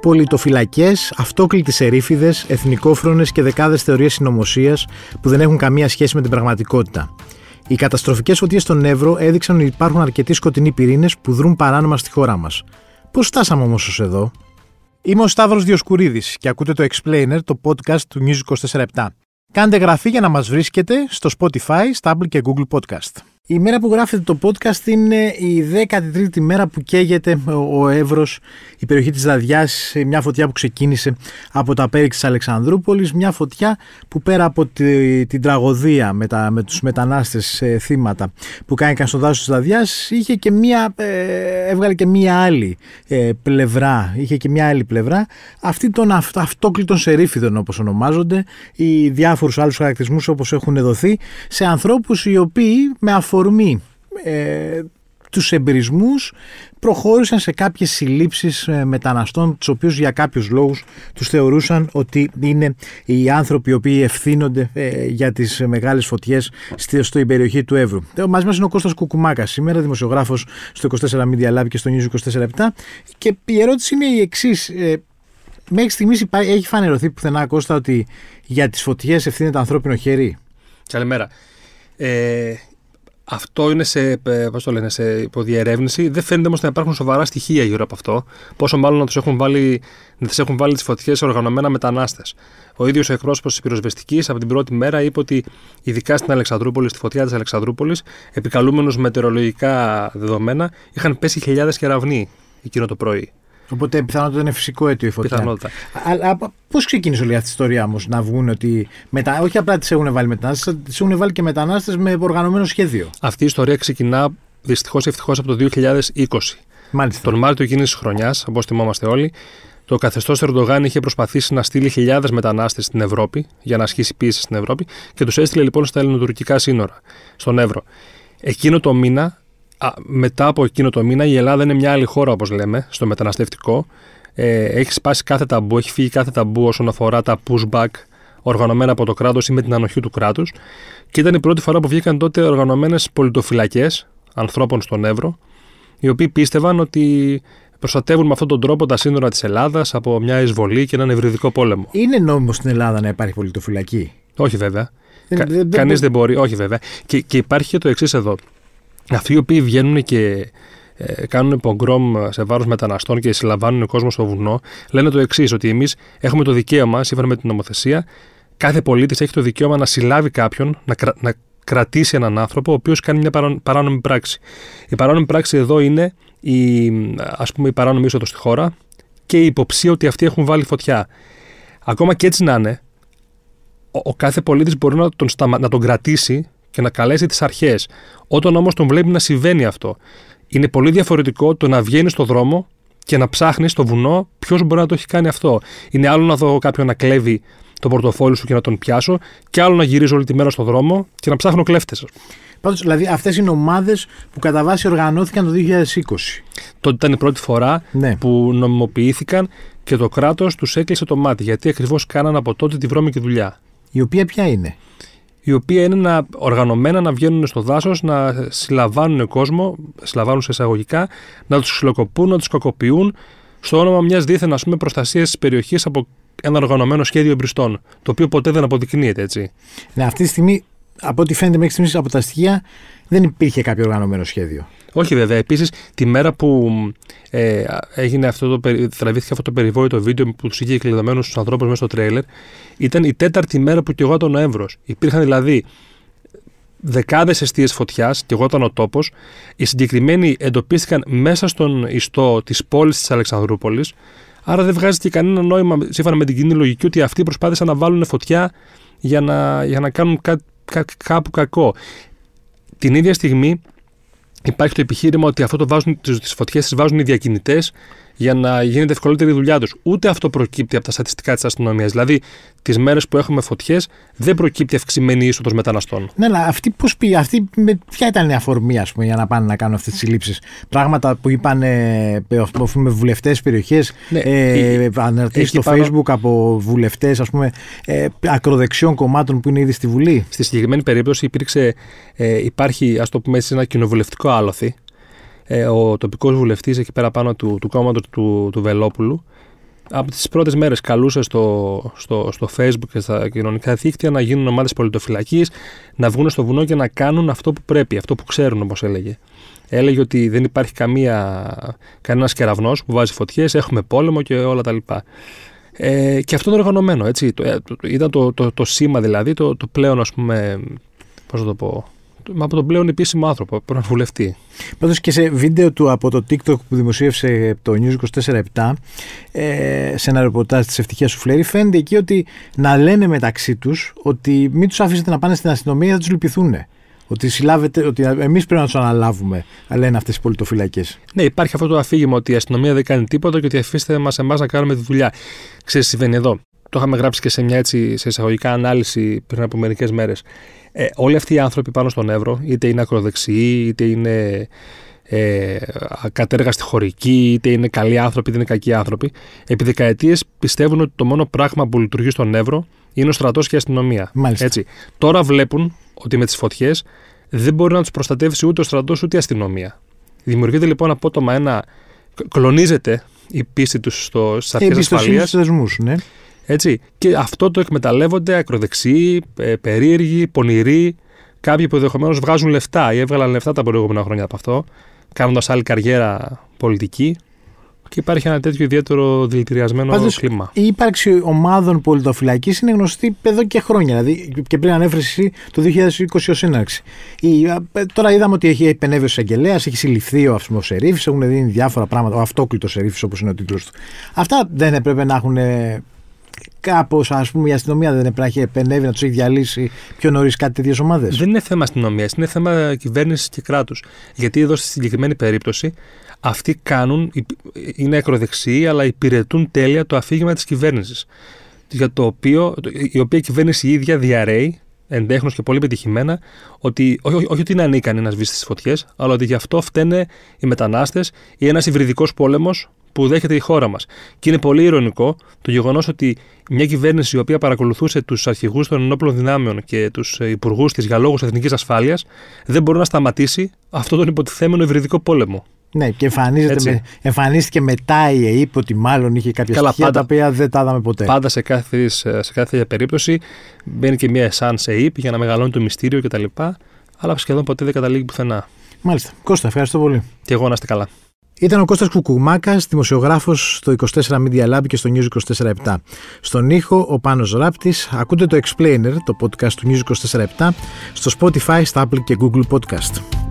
πολιτοφυλακές, αυτόκλητες ερήφιδες, εθνικόφρονες και δεκάδες θεωρίες συνωμοσίας που δεν έχουν καμία σχέση με την πραγματικότητα. Οι καταστροφικές φωτιές στον Έβρο έδειξαν ότι υπάρχουν αρκετοί σκοτεινοί πυρήνες που δρούν παράνομα στη χώρα μας. Πώς φτάσαμε όμως ως εδώ? Είμαι ο Σταύρος Διοσκουρίδης και ακούτε το Explainer, το podcast του News 24/7. Κάντε εγγραφή για να μας βρίσκετε στο Spotify, στα Apple και Google Podcast. Η μέρα που γράφεται το podcast είναι η 13η μέρα που καίγεται ο Εύρος, η περιοχή της Δαδιάς, μια φωτιά που ξεκίνησε από τα πέριξ της Αλεξανδρούπολης, μια φωτιά που πέρα από την τραγωδία με τους μετανάστες θύματα που κάνηκαν στο δάσος της Δαδιάς, είχε και έβγαλε και μια άλλη πλευρά, αυτή των αυτόκλητων σερήφιδων όπως ονομάζονται, οι διάφορους άλλους χαρακτηρισμούς όπως έχουν δοθεί σε ανθρώπους οι οποίοι με αφορμή τους εμπειρισμούς προχώρησαν σε κάποιες συλλήψεις μεταναστών, τους οποίους για κάποιους λόγους τους θεωρούσαν ότι είναι οι άνθρωποι οι οποίοι ευθύνονται για τις μεγάλες φωτιές στην περιοχή του Εύρου. Μαζί μας είναι ο Κώστας Κουκουμάκας σήμερα, δημοσιογράφος στο 24 Media Lab και στο News 24/7, και η ερώτηση είναι η εξής. Μέχρι στιγμής έχει φανερωθεί πουθενά, Κώστα, ότι για τις φωτιές ευθύνεται ανθρώπινο χέρι? Καλημέρα. Αυτό είναι σε υποδιερεύνηση. Δεν φαίνεται όμως να υπάρχουν σοβαρά στοιχεία γύρω από αυτό. Πόσο μάλλον να τις έχουν βάλει τις φωτιές οργανωμένα μετανάστες. Ο ίδιος ο εκπρόσωπος της πυροσβεστικής από την πρώτη μέρα είπε ότι ειδικά στην Αλεξανδρούπολη, στη φωτιά της Αλεξανδρούπολης, επικαλούμενους μετεωρολογικά δεδομένα, είχαν πέσει χιλιάδες κεραυνοί εκείνο το πρωί. Οπότε πιθανότατα είναι φυσικό αίτιο η φωτιά. Πιθανότατα. Αλλά πώς ξεκίνησε όλη αυτή η ιστορία όμως να βγουν ότι. Όχι απλά τις έχουν βάλει μετανάστες, τις έχουν βάλει και μετανάστες με οργανωμένο σχέδιο. Αυτή η ιστορία ξεκινά δυστυχώς ή ευτυχώς από το 2020. Μάλιστα. Τον Μάρτιο εκείνης της χρονιάς, όπως θυμόμαστε όλοι, το καθεστώς Ερντογάν είχε προσπαθήσει να στείλει χιλιάδες μετανάστες στην Ευρώπη για να ασκήσει πίεση στην Ευρώπη και τους έστειλε λοιπόν στα ελληνοτουρκικά σύνορα, στον Εύρο. Μετά από εκείνο το μήνα, η Ελλάδα είναι μια άλλη χώρα, όπως λέμε, στο μεταναστευτικό. Έχει σπάσει κάθε ταμπού, έχει φύγει κάθε ταμπού όσον αφορά τα pushback οργανωμένα από το κράτος ή με την ανοχή του κράτους. Και ήταν η πρώτη φορά που βγήκαν τότε οργανωμένες πολιτοφυλακές ανθρώπων στον Εύρο, οι οποίοι πίστευαν ότι προστατεύουν με αυτόν τον τρόπο τα σύνορα της Ελλάδας από μια εισβολή και έναν υβριδικό πόλεμο. Είναι νόμιμο στην Ελλάδα να υπάρχει πολιτοφυλακή? Όχι, βέβαια. Κανείς δεν μπορεί, όχι, βέβαια. Και υπάρχει και το εξής εδώ. Αυτοί οι οποίοι βγαίνουν και κάνουν πογκρόμ σε βάρος μεταναστών και συλλαμβάνουν κόσμο στο βουνό, λένε το εξής, ότι εμείς έχουμε το δικαίωμα, σύμφωνα με την νομοθεσία, κάθε πολίτης έχει το δικαίωμα να συλλάβει κάποιον, να κρατήσει έναν άνθρωπο ο οποίος κάνει μια παράνομη πράξη. Η παράνομη πράξη εδώ είναι η παράνομη είσοδος στη χώρα και η υποψία ότι αυτοί έχουν βάλει φωτιά. Ακόμα και έτσι να είναι, ο κάθε πολίτης μπορεί να τον κρατήσει και να καλέσει τις αρχές. Όταν όμως τον βλέπει να συμβαίνει αυτό, είναι πολύ διαφορετικό το να βγαίνει στον δρόμο και να ψάχνει στο βουνό ποιος μπορεί να το έχει κάνει αυτό. Είναι άλλο να δω κάποιον να κλέβει το πορτοφόλι σου και να τον πιάσω, και άλλο να γυρίζω όλη τη μέρα στον δρόμο και να ψάχνω κλέφτες. Πάντως, δηλαδή, αυτές είναι ομάδες που κατά βάση οργανώθηκαν το 2020. Τότε ήταν η πρώτη φορά, ναι, που νομιμοποιήθηκαν και το κράτος τους έκλεισε το μάτι, γιατί ακριβώς κάναν από τότε τη βρώμικη δουλειά. Η οποία ποια είναι? Η οποία είναι οργανωμένα να βγαίνουν στο δάσος, να συλλαμβάνουν κόσμο, συλλαμβάνουν σε εισαγωγικά, να τους ξυλοκοπούν, να τους κακοποιούν, στο όνομα μιας δίθεν προστασίας της περιοχής από ένα οργανωμένο σχέδιο εμπριστών, το οποίο ποτέ δεν αποδεικνύεται, έτσι. Ναι, αυτή τη στιγμή, από ό,τι φαίνεται μέχρι στιγμής από τα στοιχεία, δεν υπήρχε κάποιο οργανωμένο σχέδιο. Όχι, βέβαια. Επίσης, τη μέρα που τραβήθηκε αυτό το περιβόητο βίντεο που τους είχε κλειδωμένους τους ανθρώπους μέσα στο τρέιλερ, ήταν η τέταρτη μέρα που καιγόταν ο Εύρος. Υπήρχαν δηλαδή δεκάδες εστίες φωτιάς, καιγόταν ο τόπος. Οι συγκεκριμένοι εντοπίστηκαν μέσα στον ιστό της πόλης της Αλεξανδρούπολης. Άρα δεν βγάζει και κανένα νόημα, σύμφωνα με την κοινή λογική, ότι αυτοί προσπάθησαν να βάλουν φωτιά για να κάνουν κάπου κακό. Την ίδια στιγμή υπάρχει το επιχείρημα ότι τις φωτιές τις βάζουν οι διακινητές για να γίνεται ευκολότερη η δουλειά τους. Ούτε αυτό προκύπτει από τα στατιστικά της αστυνομίας. Δηλαδή, τις μέρες που έχουμε φωτιές δεν προκύπτει αυξημένη είσοδος μεταναστών. Ναι, αλλά αυτοί ποια ήταν η αφορμή, ας πούμε, για να πάνε να κάνουν αυτές τις συλλήψεις? Πράγματα που είπαν βουλευτές περιοχές, ναι, αναρτήσεις στο Facebook από βουλευτές, ας πούμε, ακροδεξιών κομμάτων που είναι ήδη στη Βουλή. Στη συγκεκριμένη περίπτωση υπάρχει, ας το πούμε έτσι, ένα κοινοβουλευτικό άλοθη. Ο τοπικός βουλευτής εκεί πέρα πάνω του κόμματος του Βελόπουλου, από τις πρώτες μέρες καλούσε στο Facebook και στα κοινωνικά δίκτυα να γίνουν ομάδες πολιτοφυλακής, να βγουν στο βουνό και να κάνουν αυτό που πρέπει, αυτό που ξέρουν, όπως έλεγε. Έλεγε ότι δεν υπάρχει κανένας κεραυνός που βάζει φωτιές, έχουμε πόλεμο και όλα τα λοιπά. Και αυτό είναι οργανωμένο, έτσι. Ήταν το σήμα, δηλαδή, το πλέον, ας πούμε, πώς θα το πω, από τον πλέον επίσημο άνθρωπο, πρώην βουλευτή. Πάντως και σε βίντεο του από το TikTok που δημοσίευσε το News 24/7, σε ένα ρεπορτάζ της Ευτυχίας Σουφλερή, φαίνεται εκεί ότι να λένε μεταξύ τους ότι μην τους αφήσετε να πάνε στην αστυνομία, θα τους λυπηθούν. Ότι εμείς πρέπει να τους αναλάβουμε, λένε αυτές οι πολιτοφυλακές. Ναι, υπάρχει αυτό το αφήγημα ότι η αστυνομία δεν κάνει τίποτα και ότι αφήστε μας εμάς να κάνουμε τη δουλειά. Ξέρεις, συμβαίνει εδώ. Το είχαμε γράψει και σε μια έτσι, σε εισαγωγικά ανάλυση πριν από μερικές μέρες. Όλοι αυτοί οι άνθρωποι πάνω στον Εύρο, είτε είναι ακροδεξιοί, είτε είναι ακατέργαστοι χωρικοί, είτε είναι καλοί άνθρωποι, είτε είναι κακοί άνθρωποι, επί δεκαετίες πιστεύουν ότι το μόνο πράγμα που λειτουργεί στον Εύρο είναι ο στρατός και η αστυνομία. Έτσι. Τώρα βλέπουν ότι με τις φωτιές δεν μπορεί να τους προστατεύσει ούτε ο στρατός ούτε η αστυνομία. Δημιουργείται λοιπόν απότομα κλονίζεται η πίστη τους στις αρχές ασφαλείας. Έτσι. Και αυτό το εκμεταλλεύονται ακροδεξιοί, περίεργοι, πονηροί, κάποιοι που ενδεχομένως βγάζουν λεφτά ή έβγαλαν λεφτά τα προηγούμενα χρόνια από αυτό, κάνοντας άλλη καριέρα πολιτική. Και υπάρχει ένα τέτοιο ιδιαίτερο δηλητηριασμένο κλίμα. Η ύπαρξη ομάδων πολιτοφυλακής είναι γνωστή εδώ και χρόνια. Δηλαδή, και πριν ανέφερε το 2020 ως έναρξη. Τώρα είδαμε ότι έχει επενέβει ο Σαγγελέας, έχει συλληφθεί ο Σερίφης, έχουν δίνει διάφορα πράγματα. Ο αυτόκλητος Σερίφης, όπως είναι ο τίτλος του. Αυτά δεν έπρεπε να έχουν. Κάπως, ας πούμε, η αστυνομία δεν έχει επενέβει να τους έχει διαλύσει πιο νωρίς κάτι τέτοιες ομάδες? Δεν είναι θέμα αστυνομίας, είναι θέμα κυβέρνησης και κράτους. Γιατί εδώ στη συγκεκριμένη περίπτωση αυτοί είναι ακροδεξιοί, αλλά υπηρετούν τέλεια το αφήγημα της κυβέρνησης. Για το οποίο η οποία κυβέρνηση η ίδια διαρρέει, εντέχνως και πολύ πετυχημένα, ότι όχι ότι είναι ανίκανοι να σβήσει τις φωτιές, αλλά ότι γι' αυτό φταίνε οι μετανάστες ή ένας υβριδικός πόλεμος που δέχεται η χώρα μας. Και είναι πολύ ηρωνικό το γεγονός ότι μια κυβέρνηση η οποία παρακολουθούσε τους αρχηγούς των ενόπλων δυνάμεων και τους υπουργούς της για λόγους εθνικής ασφάλειας δεν μπορεί να σταματήσει αυτόν τον υποτιθέμενο υβριδικό πόλεμο. Ναι, και εμφανίστηκε μετά η ΕΥΠ ότι μάλλον είχε κάποια στοιχεία τα οποία δεν τα είδαμε ποτέ. Πάντα σε κάθε περίπτωση μπαίνει και μια εσάνς ΕΥΠ για να μεγαλώνει το μυστήριο κτλ. Αλλά σχεδόν ποτέ δεν καταλήγει πουθενά. Μάλιστα. Κώστα, ευχαριστώ πολύ. Και εγώ, να είστε καλά. Ήταν ο Κώστας Κουκουμάκας, δημοσιογράφος στο 24 Media Lab και στο News 24/7. Στον ήχο ο Πάνος Ράπτης. Ακούτε το Explainer, το podcast του News 24/7, στο Spotify, στα Apple και Google Podcast.